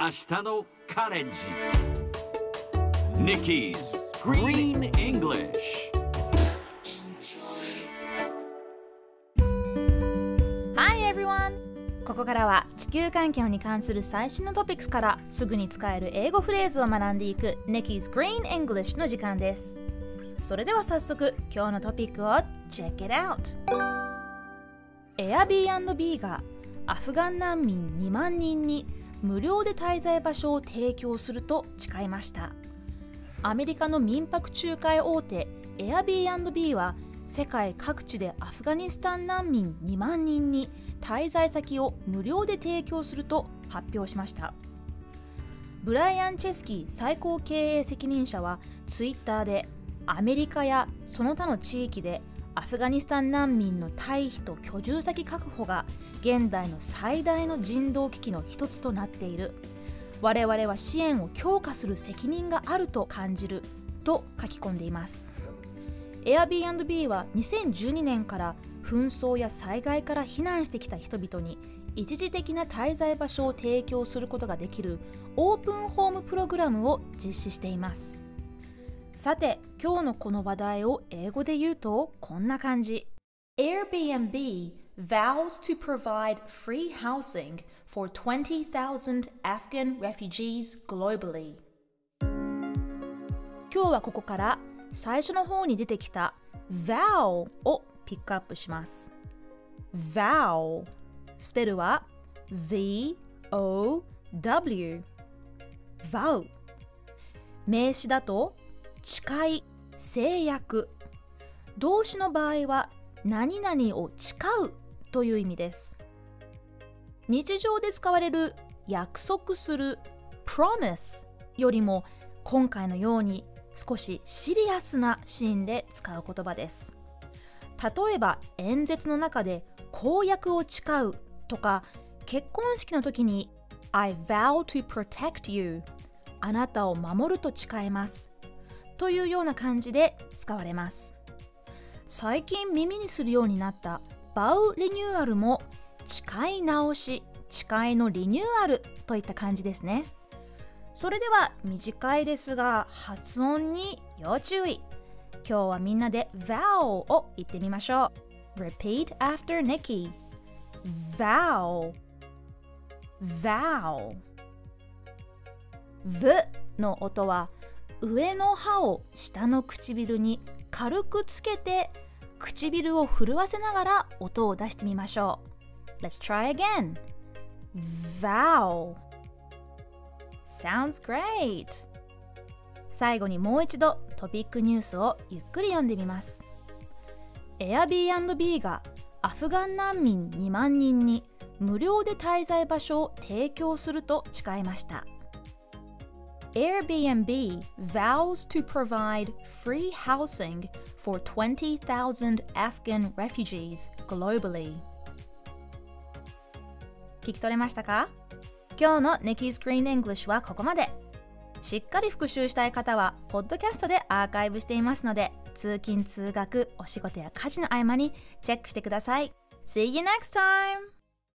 明日のカレンジ Nikki's Green English。 Hi everyone! ここからは地球環境に関する最新のトピックスからすぐに使える英語フレーズを学んでいく Nikki's Green English の時間です。それでは早速今日のトピックを Check it out! Airbnb がアフガン難民2万人に無料で滞在場所を提供すると誓いました。アメリカの民泊仲介大手 Airbnb は世界各地でアフガニスタン難民2万人に滞在先を無料で提供すると発表しました。ブライアン・チェスキー最高経営責任者はツイッターで、アメリカやその他の地域でアフガニスタン難民の退避と居住先確保が現代の最大の人道危機の一つとなっている。我々は支援を強化する責任があると感じると書き込んでいます。 Airbnb は2012年から紛争や災害から避難してきた人々に一時的な滞在場所を提供することができるオープンホームプログラムを実施しています。さて、今日のこの話題を英語で言うとこんな感じ。 Airbnb vows to provide free housing for 20,000 Afghan refugees globally。 今日はここから最初の方に出てきた vow をピックアップします。 vow スペルは V-O-W vow 名詞だと誓い、誓約。動詞の場合は何々を誓うという意味です。日常で使われる約束する promise よりも今回のように少しシリアスなシーンで使う言葉です。例えば演説の中で公約を誓うとか、結婚式の時に I vow to protect you あなたを守ると誓いますというような感じで使われます。最近耳にするようになったバウリニューアルも誓い直し、誓いのリニューアルといった感じですね。それでは短いですが発音に要注意。今日はみんなで vow を言ってみましょう。 Repeat after Nikki vow vow v の音は上の歯を下の唇に軽くつけて唇を震わせながら音を出してみましょう。 Let's try again vow sounds great。 最後にもう一度トピックニュースをゆっくり読んでみます。 Airbnb がアフガン難民2万人に無料で滞在場所を提供すると誓いました。Airbnb vows to provide free housing for 20,000 Afghan refugees globally。 聞き取れましたか？今日の Nikki's Green English はここまで。しっかり復習したい方はポッドキャストでアーカイブしていますので、通勤通学、お仕事や家事の合間にチェックしてください。 See you next time!